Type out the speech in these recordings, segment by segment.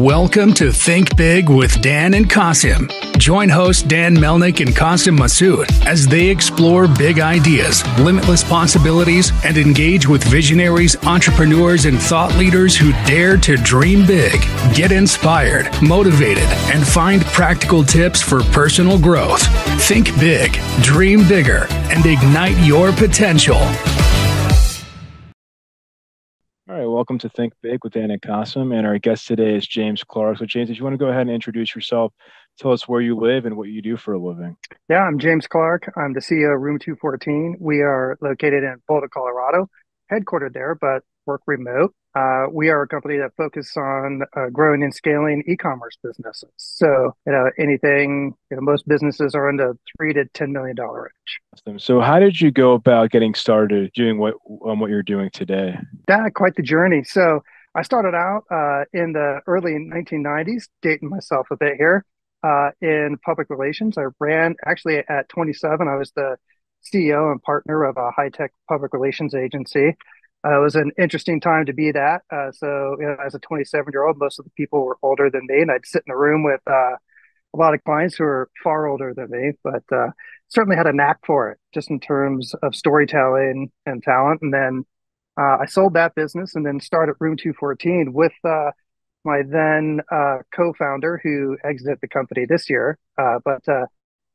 Welcome to Think Big with Dan and Qasim. Join host Dan Melnick and Qasim Masood as they explore big ideas, limitless possibilities, and engage with visionaries, entrepreneurs, and thought leaders who dare to dream big, get inspired, motivated, and find practical tips for personal growth. Think big, dream bigger, and ignite your potential. All right, welcome to Think Big with Dan and Qasim, and our guest today is James Clark. So James, if you want to go ahead and introduce yourself, tell us where you live and what you do for a living. Yeah, I'm James Clark. I'm the CEO of Room 214. We are located in Boulder, Colorado, headquartered there, but work remote. We are a company that focuses on growing and scaling e-commerce businesses. So, most businesses are in the $3 to $10 million range. Awesome. So how did you go about getting started doing what you're doing today? That's quite the journey. So I started out in the early 1990s, dating myself a bit here, in public relations. I ran, actually at 27, I was the CEO and partner of a high-tech public relations agency. It was an interesting time to be that. As a 27-year-old, most of the people were older than me, and I'd sit in a room with a lot of clients who were far older than me, but certainly had a knack for it, just in terms of storytelling and talent. And then I sold that business and then started Room 214 with my then co-founder, who exited the company this year.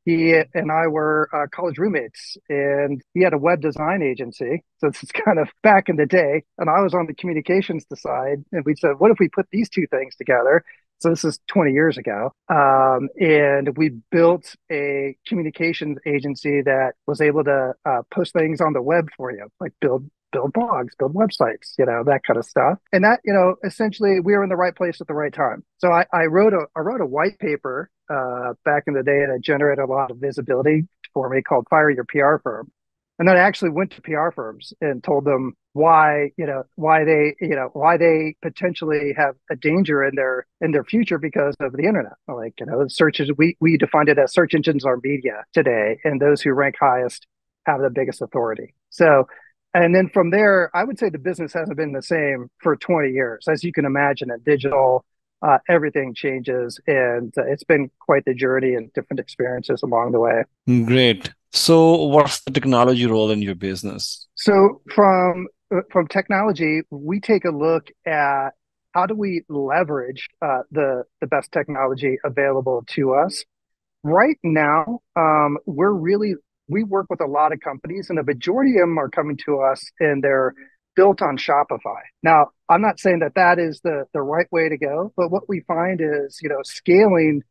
He and I were college roommates, and he had a web design agency. So this is kind of back in the day. And I was on the communications side, and we said, what if we put these two things together? So this is 20 years ago. And we built a communications agency that was able to post things on the web for you, like build blogs, build websites, that kind of stuff. And that, essentially we were in the right place at the right time. So I wrote a white paper back in the day that generated a lot of visibility for me called Fire Your PR Firm. And then I actually went to PR firms and told them why they potentially have a danger in their future because of the internet. Searches, we defined it as search engines are media today, and those who rank highest have the biggest authority. So, and then from there, I would say the business hasn't been the same for 20 years. As you can imagine, in digital, everything changes, and it's been quite the journey and different experiences along the way. Great. So what's the technology role in your business? So from technology, we take a look at how do we leverage the best technology available to us. Right now, we work with a lot of companies, and a majority of them are coming to us and they're built on Shopify. Now, I'm not saying that is the right way to go, but what we find is, scaling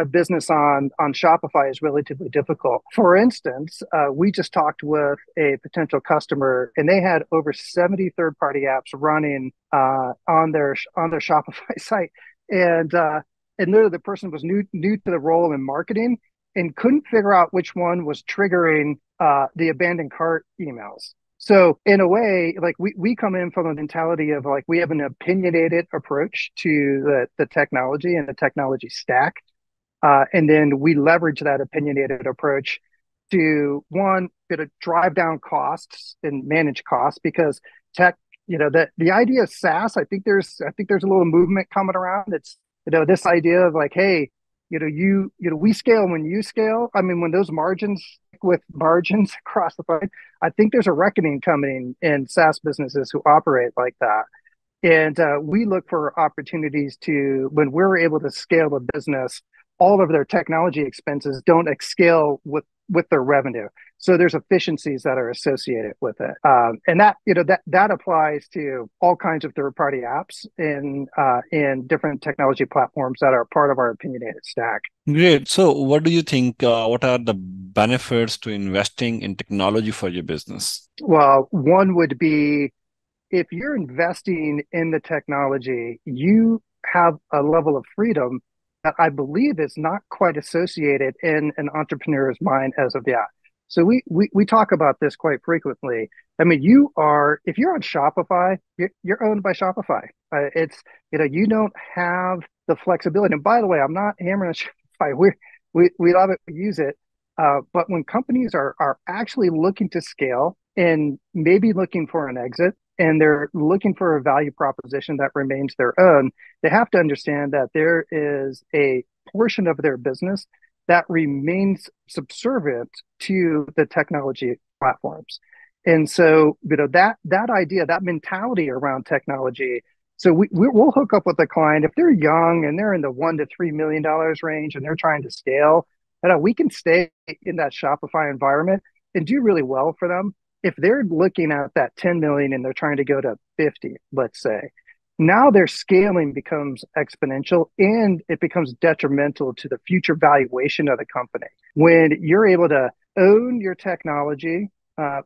a business on Shopify is relatively difficult. For instance, we just talked with a potential customer, and they had over 70 third-party apps running on their Shopify site, and the person was new to the role in marketing and couldn't figure out which one was triggering the abandoned cart emails. So in a way, we come in from a mentality of we have an opinionated approach to the technology and the technology stack. And then we leverage that opinionated approach to drive down costs and manage costs, because tech, the idea of SaaS, I think there's a little movement coming around. It's, this idea of hey, we scale when you scale. I mean, when those margins across the board, I think there's a reckoning coming in SaaS businesses who operate like that. And we look for opportunities when we're able to scale a business, all of their technology expenses don't scale with their revenue. So there's efficiencies that are associated with it. And that applies to all kinds of third-party apps in different technology platforms that are part of our opinionated stack. Great. So what do you think, what are the benefits to investing in technology for your business? Well, one would be, if you're investing in the technology, you have a level of freedom that I believe is not quite associated in an entrepreneur's mind as of yet. So we talk about this quite frequently. I mean, if you're on Shopify, you're owned by Shopify. You don't have the flexibility. And by the way, I'm not hammering on Shopify. We love it. We use it. But when companies are actually looking to scale and maybe looking for an exit, and they're looking for a value proposition that remains their own, they have to understand that there is a portion of their business that remains subservient to the technology platforms. And so, you know, that idea, that mentality around technology. So we'll hook up with a client if they're young and they're in the $1 to $3 million range and they're trying to scale. And we can stay in that Shopify environment and do really well for them. If they're looking at that 10 million and they're trying to go to 50, let's say, now their scaling becomes exponential and it becomes detrimental to the future valuation of the company. When you're able to own your technology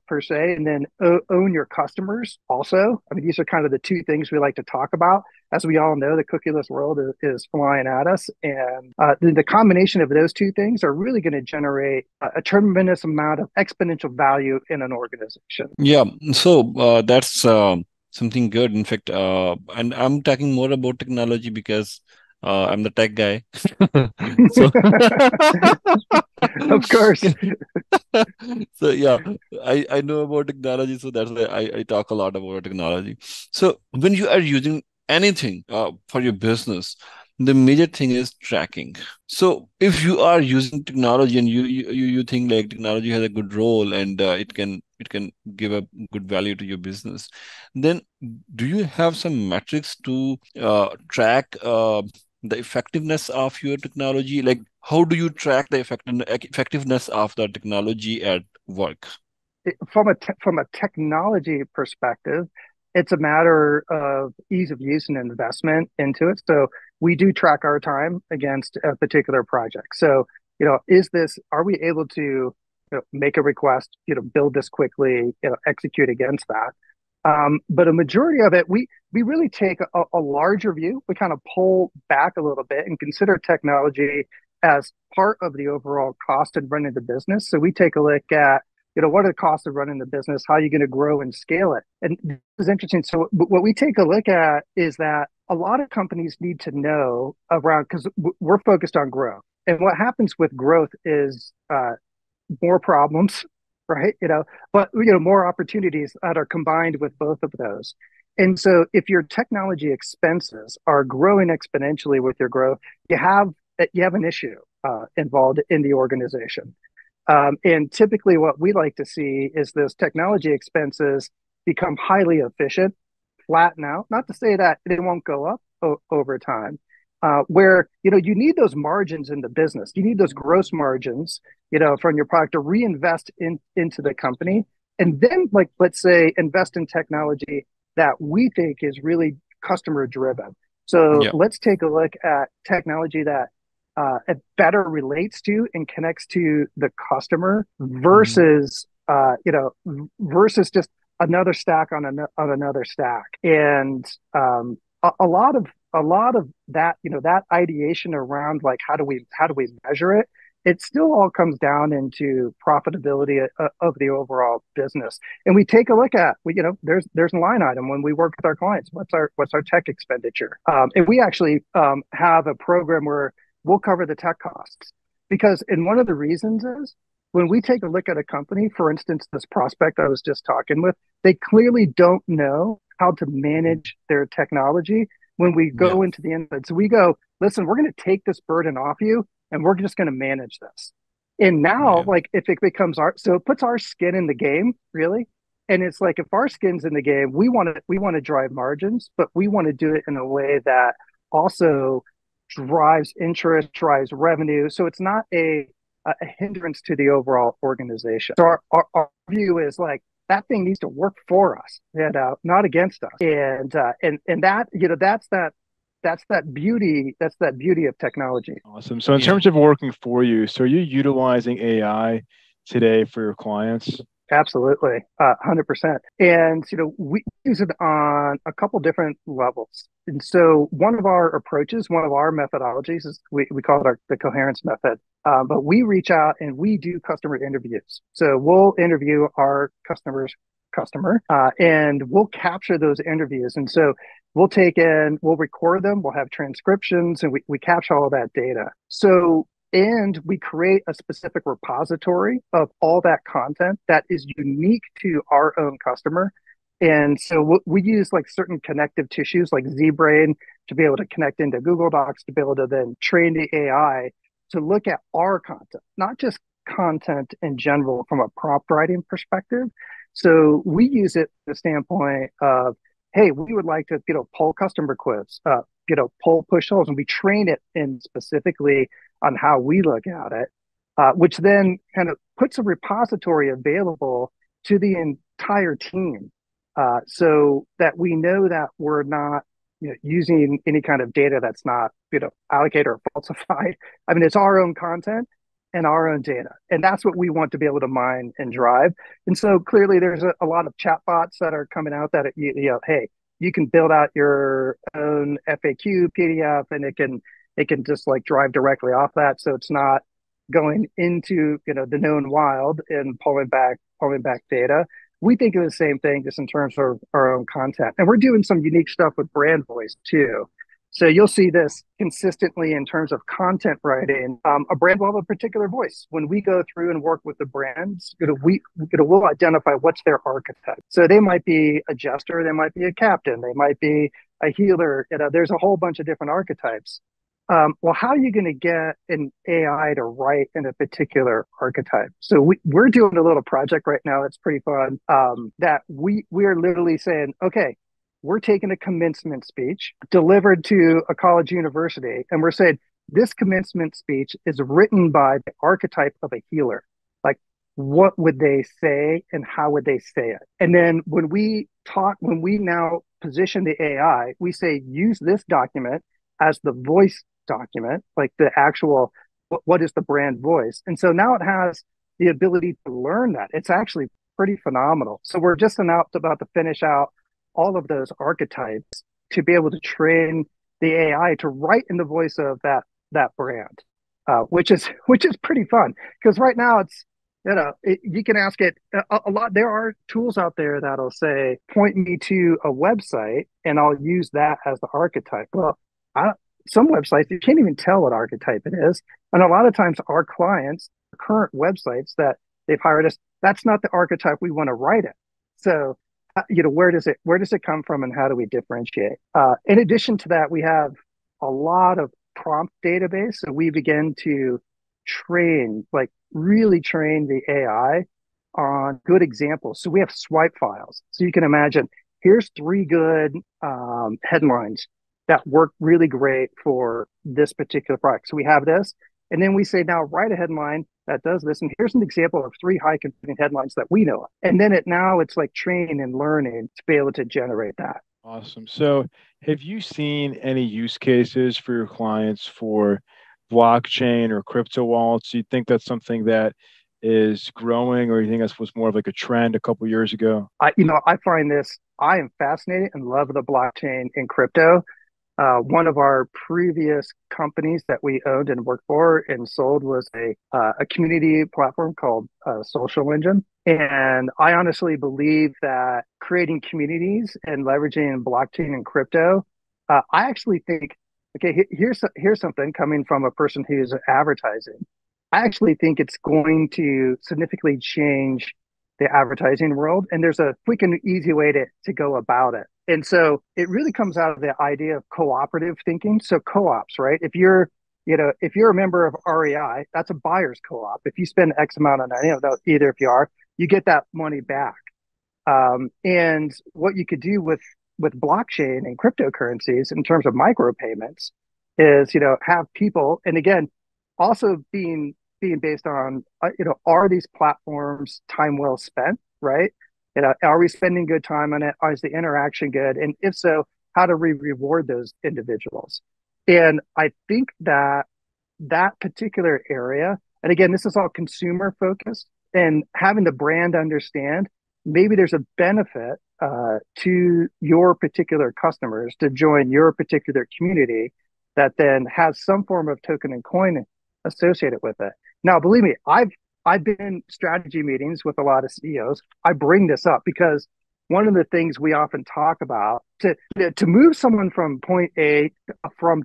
per se, and then own your customers also. I mean, these are kind of the two things we like to talk about. As we all know, the cookieless world is flying at us. And the combination of those two things are really going to generate a tremendous amount of exponential value in an organization. Yeah, so that's something good. In fact, and I'm talking more about technology because I'm the tech guy. Of course. So yeah, I know about technology. So that's why I talk a lot about technology. So when you are using anything for your business, the major thing is tracking. So if you are using technology and you think like technology has a good role and it can give a good value to your business, then do you have some metrics to track the effectiveness of your technology? Like, how do you track the effectiveness of the technology at work? From a technology perspective, it's a matter of ease of use and investment into it. So we do track our time against a particular project. So, you know, are we able to, you know, make a request, you know, build this quickly, you know, execute against that? But a majority of it, we really take a larger view. We kind of pull back a little bit and consider technology as part of the overall cost of running the business. So we take a look at, you know, what are the costs of running the business? How are you going to grow and scale it? And this is interesting. So what we take a look at is that a lot of companies need to know around, because we're focused on growth. And what happens with growth is more problems, right? You know, but, you know, more opportunities that are combined with both of those. And so if your technology expenses are growing exponentially with your growth, you have an issue involved in the organization. And typically what we like to see is those technology expenses become highly efficient, flatten out, not to say that they won't go up over time, where, you know, you need those margins in the business. You need those gross margins, you know, from your product to reinvest into the company. And then, like, let's say, invest in technology that we think is really customer driven. So Let's take a look at technology that it better relates to and connects to the customer versus, versus just another stack on another stack. And a lot of that, you know, that ideation around, like, how do we measure it? It still all comes down into profitability of the overall business. And we take a look at, you know, there's a line item when we work with our clients. What's our tech expenditure? And we actually have a program where we'll cover the tech costs, because, and one of the reasons is when we take a look at a company, for instance, this prospect I was just talking with, they clearly don't know how to manage their technology when we go into the insights. So we go, listen, we're going to take this burden off you and we're just going to manage this. And now, like, if it becomes so it puts our skin in the game, really. And it's like, if our skin's in the game, we want to drive margins, but we want to do it in a way that also drives interest, drives revenue. So it's not a hindrance to the overall organization. So our view is, like, that thing needs to work for us, you know, not against us. And that, you know, that's that beauty of technology. Awesome. So in terms of working for you, so are you utilizing AI today for your clients? Absolutely. 100%. And, you know, we use it on a couple different levels. And so one of our approaches, one of our methodologies is we call it the coherence method, but we reach out and we do customer interviews. So we'll interview our customer's customer, and we'll capture those interviews. And so we'll take in, we'll record them, we'll have transcriptions, and we capture all that data. So, and we create a specific repository of all that content that is unique to our own customer. And so we use like certain connective tissues like ZBrain to be able to connect into Google Docs, to be able to then train the AI to look at our content, not just content in general from a prompt writing perspective. So we use it from the standpoint of, hey, we would like to, you know, poll customer quiz, you know, poll push polls, and we train it in specifically on how we look at it, which then kind of puts a repository available to the entire team so that we know that we're not, you know, using any kind of data that's not, you know, allocated or falsified. I mean, it's our own content and our own data. And that's what we want to be able to mine and drive. And so clearly there's a lot of chatbots that are coming out that, you know, hey, you can build out your own FAQ PDF and it can just like drive directly off that. So it's not going into, you know, the known wild and pulling back data. We think of the same thing just in terms of our own content. And we're doing some unique stuff with brand voice too. So you'll see this consistently in terms of content writing. A brand will have a particular voice. When we go through and work with the brands, you know, we'll identify what's their archetype. So they might be a jester, they might be a captain, they might be a healer. You know, there's a whole bunch of different archetypes. Well, how are you going to get an AI to write in a particular archetype? So we're doing a little project right now that's pretty fun, that we are literally saying, okay, we're taking a commencement speech delivered to a college university, and we're saying, this commencement speech is written by the archetype of a healer. Like, what would they say and how would they say it? And then when we now position the AI, we say, use this document as the voice document, like the actual, what is the brand voice? And so now it has the ability to learn that. It's actually pretty phenomenal. So we're just about to finish out all of those archetypes to be able to train the AI to write in the voice of that brand, which is pretty fun. Because right now it's, you know, you can ask it a lot. There are tools out there that'll say, point me to a website and I'll use that as the archetype. Well, some websites, you can't even tell what archetype it is. And a lot of times our clients, current websites that they've hired us, that's not the archetype we want to write it. So, you know, where does it come from and how do we differentiate? In addition to that, we have a lot of prompt database. So we begin to really train the AI on good examples. So we have swipe files. So you can imagine, here's 3 good headlines that work really great for this particular product. So we have this, and then we say, now write a headline that does this. And here's an example of 3 high converting headlines that we know of. And then it's like training and learning to be able to generate that. Awesome. So have you seen any use cases for your clients for blockchain or crypto wallets? Do you think that's something that is growing, or you think that was more of like a trend a couple of years ago? I am fascinated and love the blockchain and crypto. One of our previous companies that we owned and worked for and sold was a community platform called Social Engine. And I honestly believe that creating communities and leveraging blockchain and crypto, I actually think, okay, here's something coming from a person who's advertising. I actually think it's going to significantly change the advertising world. And there's a quick and easy way to go about it. And so it really comes out of the idea of cooperative thinking. So co-ops, right? If you're a member of REI, that's a buyer's co-op. If you spend X amount on any of those, either if you are, you get that money back. And what you could do with blockchain and cryptocurrencies in terms of micropayments is, you know, have people, and again, also being based on, you know, are these platforms time well spent, right? You know, are we spending good time on it? Is the interaction good? And if so, how do we reward those individuals? And I think that particular area, and again, this is all consumer focused, and having the brand understand, maybe there's a benefit to your particular customers to join your particular community that then has some form of token and coin associated with it. Now, believe me, I've been in strategy meetings with a lot of CEOs. I bring this up because one of the things we often talk about to move someone from point A from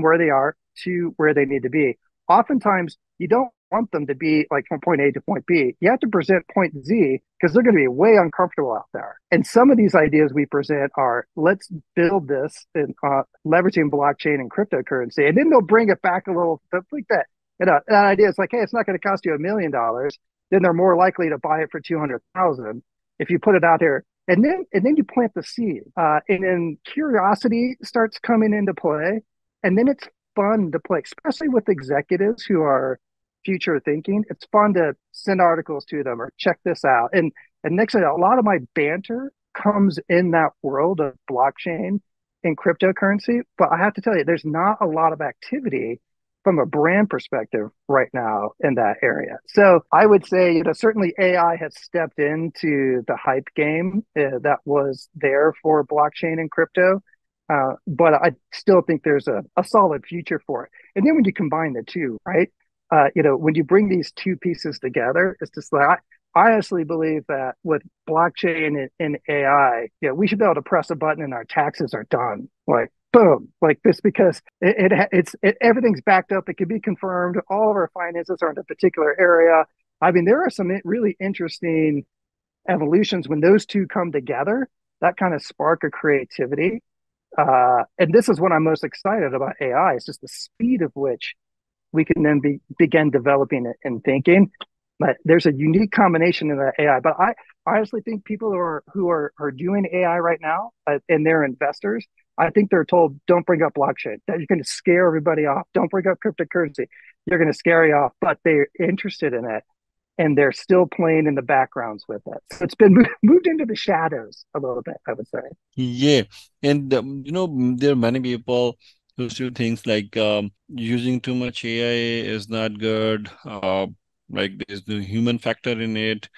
where they are to where they need to be. Oftentimes, you don't want them to be like from point A to point B. You have to present point Z because they're going to be way uncomfortable out there. And some of these ideas we present are, let's build this in leveraging blockchain and cryptocurrency. And then they'll bring it back a little like that. You know, that idea is like, hey, it's not going to cost you $1 million. Then they're more likely to buy it for $200,000 if you put it out there. And then you plant the seed, and then curiosity starts coming into play. And then it's fun to play, especially with executives who are future thinking. It's fun to send articles to them or check this out. And next thing, a lot of my banter comes in that world of blockchain and cryptocurrency. But I have to tell you, there's not a lot of activity from a brand perspective right now in that area. So I would say, you know, certainly AI has stepped into the hype game that was there for blockchain and crypto. But I still think there's a solid future for it. And then when you combine the two, right? You know, when you bring these two pieces together, it's just like, I honestly believe that with blockchain and AI, you know, we should be able to press a button and our taxes are done. Like, boom, like this, because it's everything's backed up. It can be confirmed. All of our finances are in a particular area. I mean, there are some really interesting evolutions when those two come together, that kind of spark of creativity. And this is what I'm most excited about AI. It's just the speed of which we can then begin developing it and thinking. But there's a unique combination in that AI. But I honestly think people who are doing AI right now and they're investors, I think they're told, don't bring up blockchain. That you're going to scare everybody off. Don't bring up cryptocurrency. You're going to scare you off. But they're interested in it. And they're still playing in the backgrounds with it. So it's been moved into the shadows a little bit, I would say. Yeah. And, you know, there are many people who do things like using too much AI is not good. Like there's the human factor in it.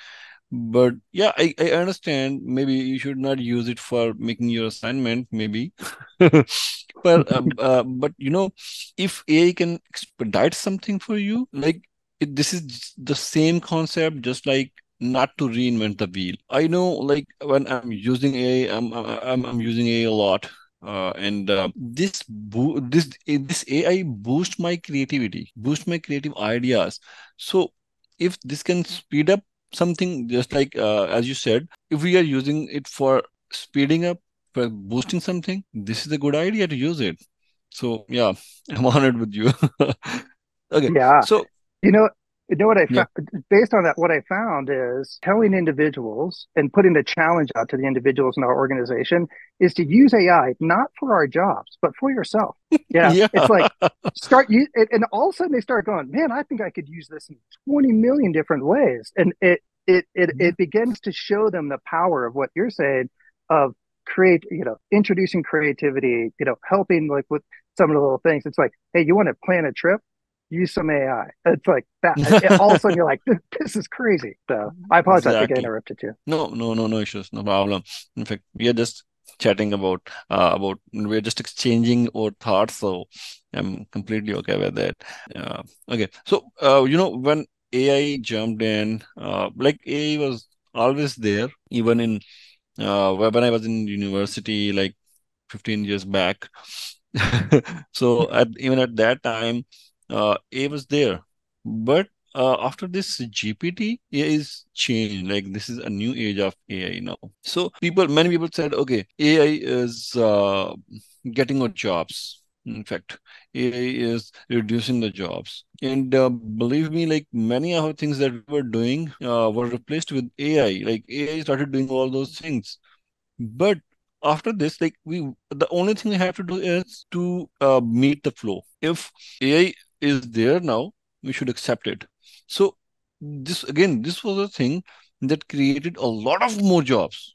But yeah, I understand. Maybe you should not use it for making your assignment, maybe. But, you know, if AI can expedite something for you, like, this is the same concept, just like not to reinvent the wheel. I know, like when I'm using AI, I'm using AI a lot, and this AI boosts my creativity, boosts my creative ideas. So if this can speed up something, just like as you said, if we are using it for speeding up, for boosting something, this is a good idea to use it. So yeah, I'm honored with you. Okay, yeah. So. You know what I found, based on that, what I found is telling individuals and putting the challenge out to the individuals in our organization is to use AI, not for our jobs, but for yourself. Yeah. Yeah. It's like and all of a sudden they start going, man, I think I could use this in 20 million different ways. And it begins to show them the power of what you're saying of introducing creativity, you know, helping like with some of the little things. It's like, hey, you want to plan a trip? Use some AI. It's like that. All of a sudden, you're like, this is crazy. So I apologize for getting interrupted too. No issues, no problem. In fact, we are just chatting about we're just exchanging our thoughts. So I'm completely okay with that. Okay, so you know, when AI jumped in, like AI was always there, even in when I was in university, like 15 years back. So even at that time. AI was there, but after this GPT, AI is changed. Like this is a new age of AI now. So many people said, okay, AI is getting our jobs. In fact, AI is reducing the jobs. And believe me, like many of the things that we were doing were replaced with AI. Like AI started doing all those things, but after this, like the only thing we have to do is to meet the flow. If AI is there now, we should accept it. So this was a thing that created a lot of more jobs.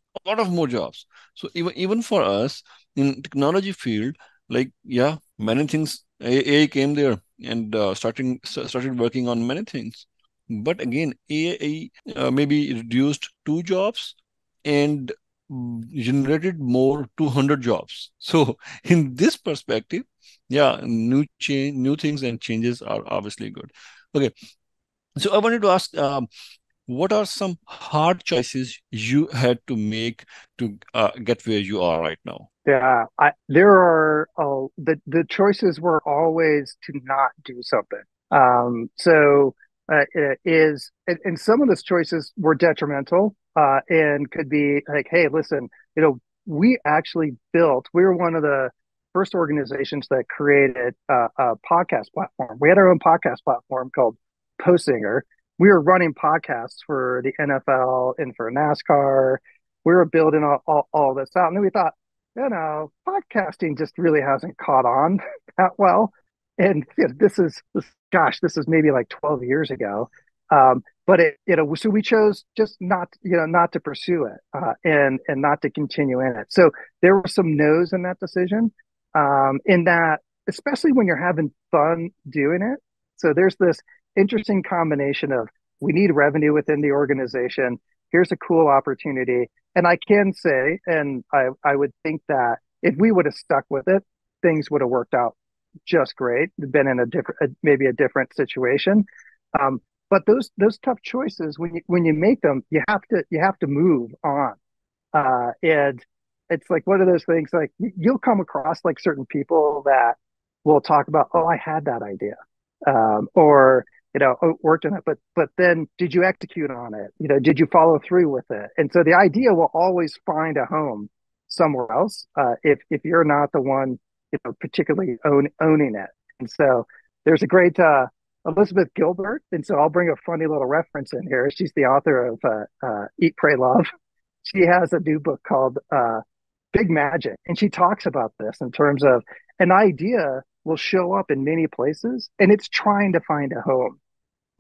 So even for us in technology field, like, yeah, many things, AI came there and started working on many things. But again, AI maybe reduced 2 jobs and generated more 200 jobs. So in this perspective, yeah, new things and changes are obviously good. Okay, so I wanted to ask, what are some hard choices you had to make to get where you are right now? Yeah, there are the choices were always to not do something. So is, and some of those choices were detrimental and could be like, hey, listen, you know, we actually built, we were one of the first organizations that created a podcast platform. We had our own podcast platform called Postinger. We were running podcasts for the NFL and for NASCAR. We were building all this out. And then we thought, you know, podcasting just really hasn't caught on that well. And you know, this is maybe like 12 years ago. But it, you know, so we chose just not to pursue it and not to continue in it. So there were some no's in that decision, in that, especially when you're having fun doing it. So there's this interesting combination of, we need revenue within the organization. Here's a cool opportunity. And I can say, and I would think that if we would have stuck with it, things would have worked out just great. Been in a different situation. But those tough choices, when you make them, you have to move on. And it's like one of those things, like you'll come across like certain people that will talk about, oh, I had that idea, or, you know, worked on it, but then did you execute on it? You know, did you follow through with it? And so the idea will always find a home somewhere else, if you're not the one, you know, particularly owning it. And so there's a great Elizabeth Gilbert, and so I'll bring a funny little reference in here. She's the author of Eat, Pray, Love. She has a new book called Big Magic, and she talks about this in terms of an idea will show up in many places, and it's trying to find a home.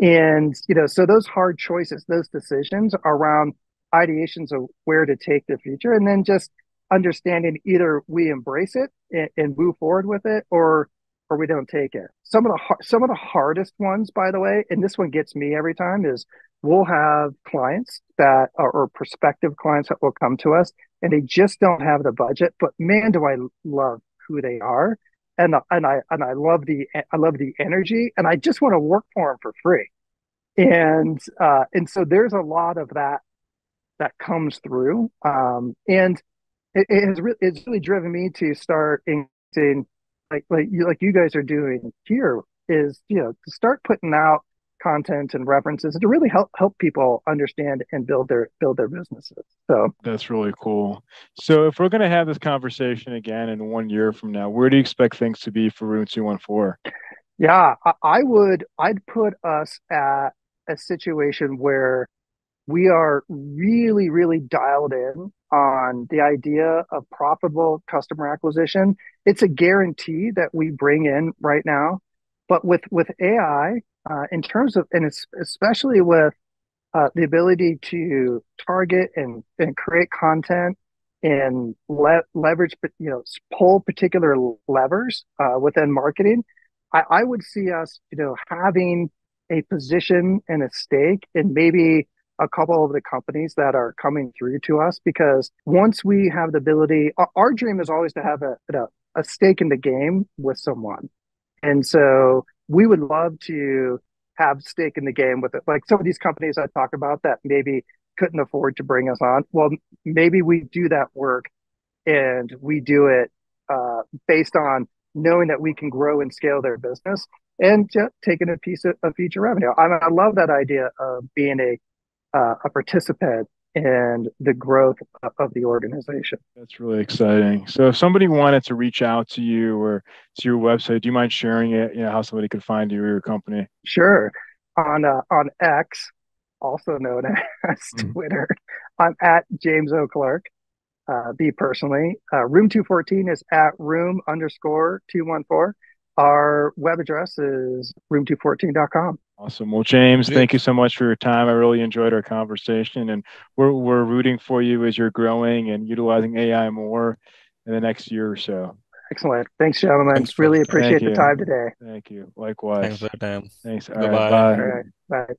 And you know, so those hard choices, those decisions around ideations of where to take the future, and then just understanding either we embrace it and move forward with it, or we don't take it. Some of the hardest ones, by the way, and this one gets me every time, is we'll have clients that or prospective clients that will come to us, and they just don't have the budget. But man, do I love who they are, and I love the energy, and I just want to work for them for free. And so there's a lot of that comes through, and it's really driven me to start engaging. Like you guys are doing here is, you know, to start putting out content and references to really help people understand and build their businesses. So that's really cool. So if we're going to have this conversation again in 1 year from now, where do you expect things to be for Room 214? Yeah, I'd put us at a situation where we are really, really dialed in on the idea of profitable customer acquisition. It's a guarantee that we bring in right now, but with AI, in terms of, and it's especially with the ability to target and create content and leverage, you know, pull particular levers within marketing, I would see us, you know, having a position and a stake in maybe a couple of the companies that are coming through to us, because once we have the ability, our dream is always to have a stake in the game with someone. And so we would love to have stake in the game with it. Like some of these companies I talk about that maybe couldn't afford to bring us on. Well, maybe we do that work, and we do it based on knowing that we can grow and scale their business and just taking a piece of future revenue. I love that idea of being a participant and the growth of the organization. That's really exciting. So if somebody wanted to reach out to you or to your website, do you mind sharing it, you know, how somebody could find you or your company? Sure. On X, also known as Twitter, I'm at James O. Clark, me personally. Room 214 is at room_214. Our web address is room214.com. Awesome. Well, James, thank you so much for your time. I really enjoyed our conversation, and we're rooting for you as you're growing and utilizing AI more in the next year or so. Excellent. Thanks, gentlemen. Thanks, really appreciate the time today. Thank you. Likewise. Thanks for the time. Thanks. All right, bye. All right. Bye.